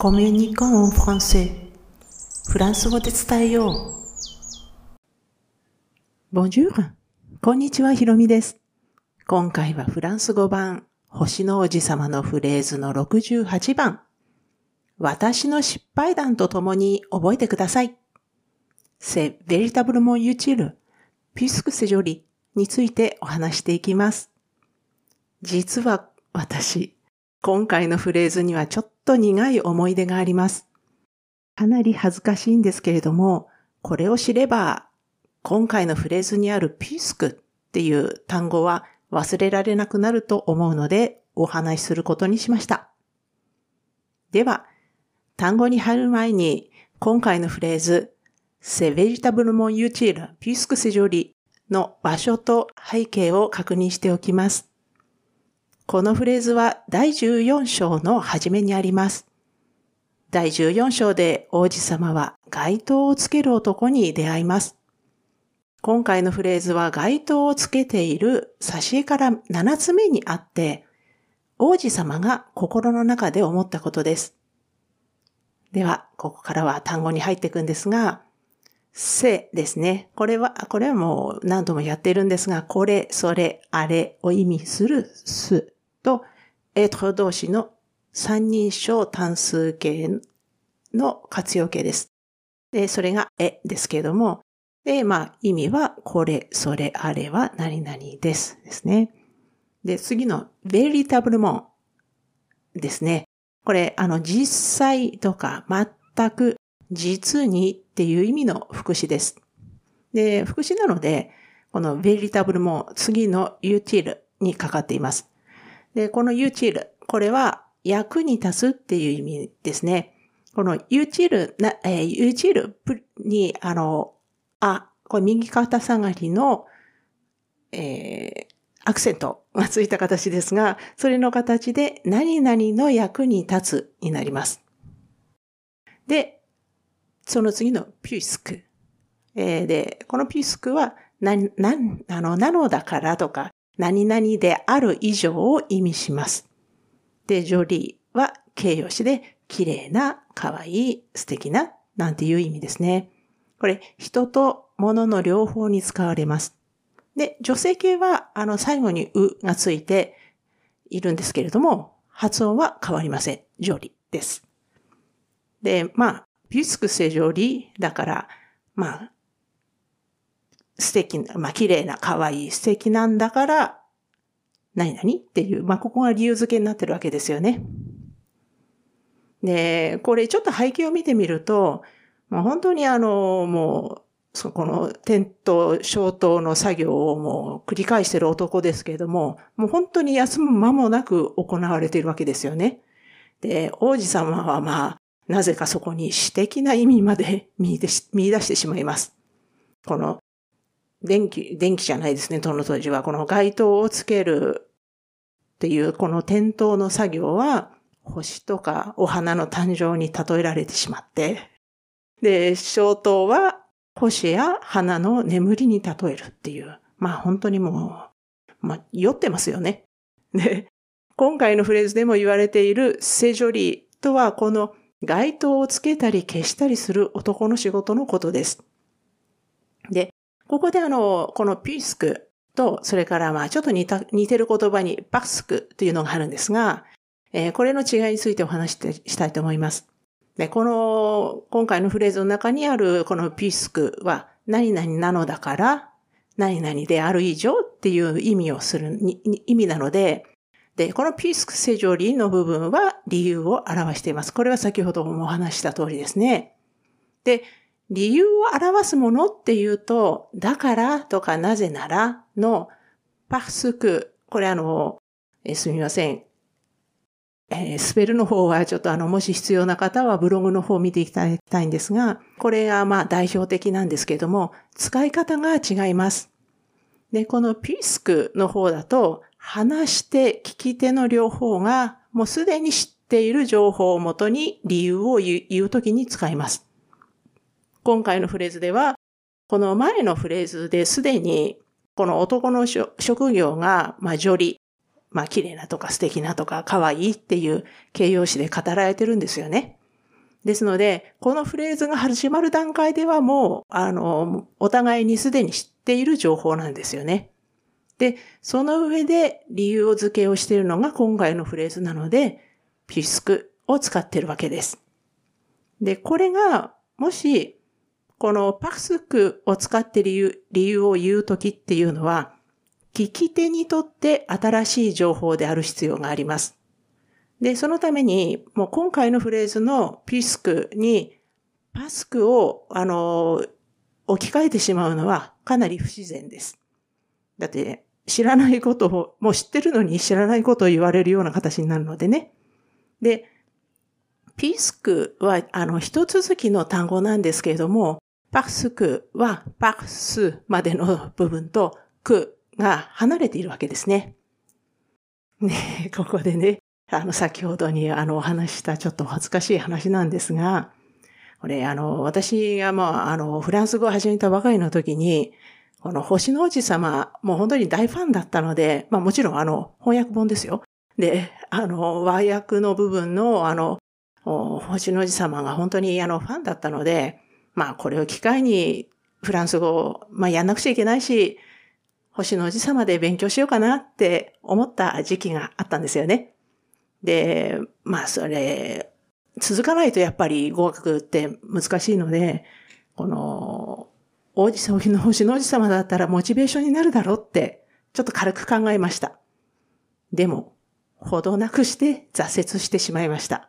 コミュニコンフランセイ。フランス語で伝えよう。Bonjour。こんにちは、ひろみです。今回はフランス語版、星の王子様のフレーズの68番。私の失敗談とともに覚えてください。C'est véritablement utile, puisque c'est joli についてお話していきます。実は私、今回のフレーズにはちょっと苦い思い出があります。かなり恥ずかしいんですけれども、これを知れば、今回のフレーズにある puisque っていう単語は忘れられなくなると思うので、お話しすることにしました。では、単語に入る前に、今回のフレーズ、C'est véritablement utile, puisque c'est joli の場所と背景を確認しておきます。このフレーズは第14章の初めにあります。第14章で王子様は街灯をつける男に出会います。今回のフレーズは街灯をつけている挿絵から7つ目にあって、王子様が心の中で思ったことです。では、ここからは単語に入っていくんですが、せですね。これはもう何度もやっているんですが、これ、それ、あれを意味するすと、être動詞の三人称単数形の活用形です。で、それがですけれども、で、意味は、これ、それ、あれは何々です。ですね。で、次の、véritablement ですね。これ、実際とか、全く、実にっていう意味の副詞です。で、副詞なので、この veritable も次の utile にかかっています。で、この utile、これは役に立つっていう意味ですね。この utile に、これ右肩下がりの、アクセントがついた形ですが、それの形で何々の役に立つになります。で、その次のpuisque。で、このpuisqueは、なのだからとか、何々である以上を意味します。で、jolieは形容詞で、綺麗な、可愛い、素敵な、なんていう意味ですね。これ、人と物の両方に使われます。で、女性形は、最後にうがついているんですけれども、発音は変わりません。jolieです。で、puisque c'est joli だから、素敵な、綺麗な、可愛い、素敵なんだから、何々っていう、ここが理由付けになってるわけですよね。で、これちょっと背景を見てみると、本当にこの点灯、消灯の作業をもう繰り返してる男ですけれども、もう本当に休む間もなく行われているわけですよね。で、王子様はなぜかそこに詩的な意味まで見出してしまいます。この、電気じゃないですね、その当時は。この街灯をつけるっていう、この点灯の作業は、星とかお花の誕生に例えられてしまって、で、消灯は星や花の眠りに例えるっていう、本当にもう、酔ってますよね。で、今回のフレーズでも言われているセジョリーとは、この、街灯をつけたり消したりする男の仕事のことです。で、ここでこのpuisqueと、それからちょっと似てる言葉にparce queというのがあるんですが、これの違いについてお話したいと思います。で、今回のフレーズの中にあるこのpuisqueは、何々なのだから、何々である以上っていう意味をする意味なので、で、このpuisque c'est joliの部分は理由を表しています。これは先ほどもお話した通りですね。で、理由を表すものっていうと、だからとかなぜならのparce que、これすみません。スペルの方はちょっともし必要な方はブログの方を見ていただきたいんですが、これが代表的なんですけれども、使い方が違います。で、このpuisqueの方だと、話して聞き手の両方がもうすでに知っている情報をもとに理由を言うときに使います。今回のフレーズでは、この前のフレーズですでにこの男の職業がジョリ、綺麗なとか素敵なとか可愛いっていう形容詞で語られてるんですよね。ですので、このフレーズが始まる段階ではもう、お互いにすでに知っている情報なんですよね。で、その上で理由付けをしているのが今回のフレーズなので、puisqueを使っているわけです。で、これが、もし、このparce queを使って理由を言うときっていうのは、聞き手にとって新しい情報である必要があります。で、そのために、もう今回のフレーズのpuisqueにparce queを、置き換えてしまうのはかなり不自然です。だって、ね、知らないことを、もう知ってるのに知らないことを言われるような形になるのでね。で、puisqueは、一続きの単語なんですけれども、parce queは、parceまでの部分とqueが離れているわけですね。ね、ここでね、先ほどにお話したちょっと恥ずかしい話なんですが、これ私がフランス語を始めたばかりの時に、この星の王子様、もう本当に大ファンだったので、まあもちろん翻訳本ですよ。で、和訳の部分の星の王子様が本当にファンだったので、まあこれを機会にフランス語を、まあやんなくちゃいけないし、星の王子様で勉強しようかなって思った時期があったんですよね。で、まあ、それ、続かないとやっぱり語学って難しいので、この、星の王子様だったらモチベーションになるだろうって、ちょっと軽く考えました。でも、ほどなくして挫折してしまいました。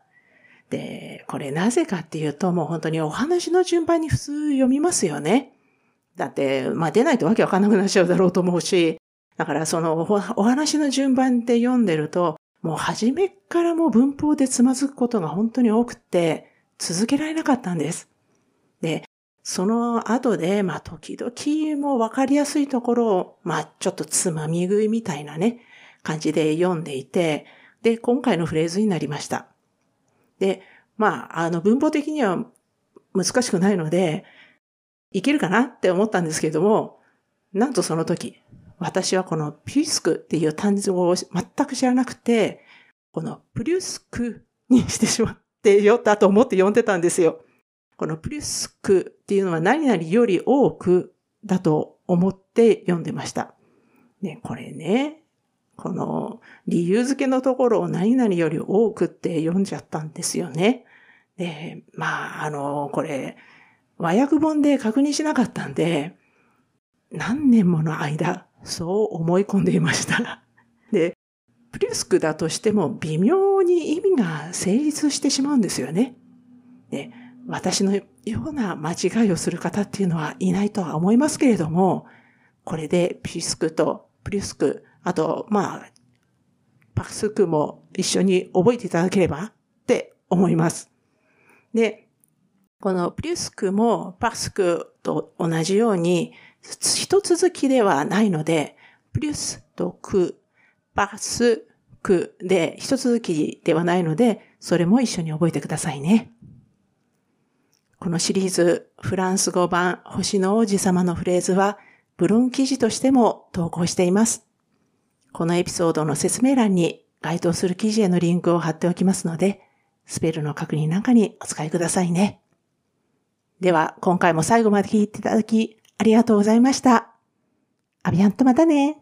で、これなぜかっていうと、もう本当にお話の順番に普通読みますよね。だって、まあ出ないとわけわかんなくなっちゃうだろうと思うし、だからそのお話の順番で読んでると、もう初めからもう文法でつまずくことが本当に多くて続けられなかったんです。で、その後で、まあ時々もうわかりやすいところを、まあちょっとつまみ食いみたいなね、感じで読んでいて、で、今回のフレーズになりました。で、まあ文法的には難しくないので、いけるかなって思ったんですけれども、なんとその時、私はこのpuisqueっていう単語を全く知らなくて、このplus queにしてしまってよだと思って読んでたんですよ。このplus queっていうのは何々より多くだと思って読んでました。ね、これね、この理由付けのところを何々より多くって読んじゃったんですよね。で、まあ、これ、和訳本で確認しなかったんで、何年もの間、そう思い込んでいました。で、puisqueだとしても微妙に意味が成立してしまうんですよね。で、私のような間違いをする方っていうのはいないとは思いますけれども、これでpuisqueとpuisque、あと、まあ、parce queも一緒に覚えていただければって思います。で、このpuisqueもparce queと同じように、一続きではないので、plusとque、parce queで一続きではないので、それも一緒に覚えてくださいね。このシリーズ、フランス語版星の王子様のフレーズは、ブログ記事としても投稿しています。このエピソードの説明欄に該当する記事へのリンクを貼っておきますので、スペルの確認なんかにお使いくださいね。では、今回も最後まで聞いていただき、ありがとうございました。アビアンとまたね。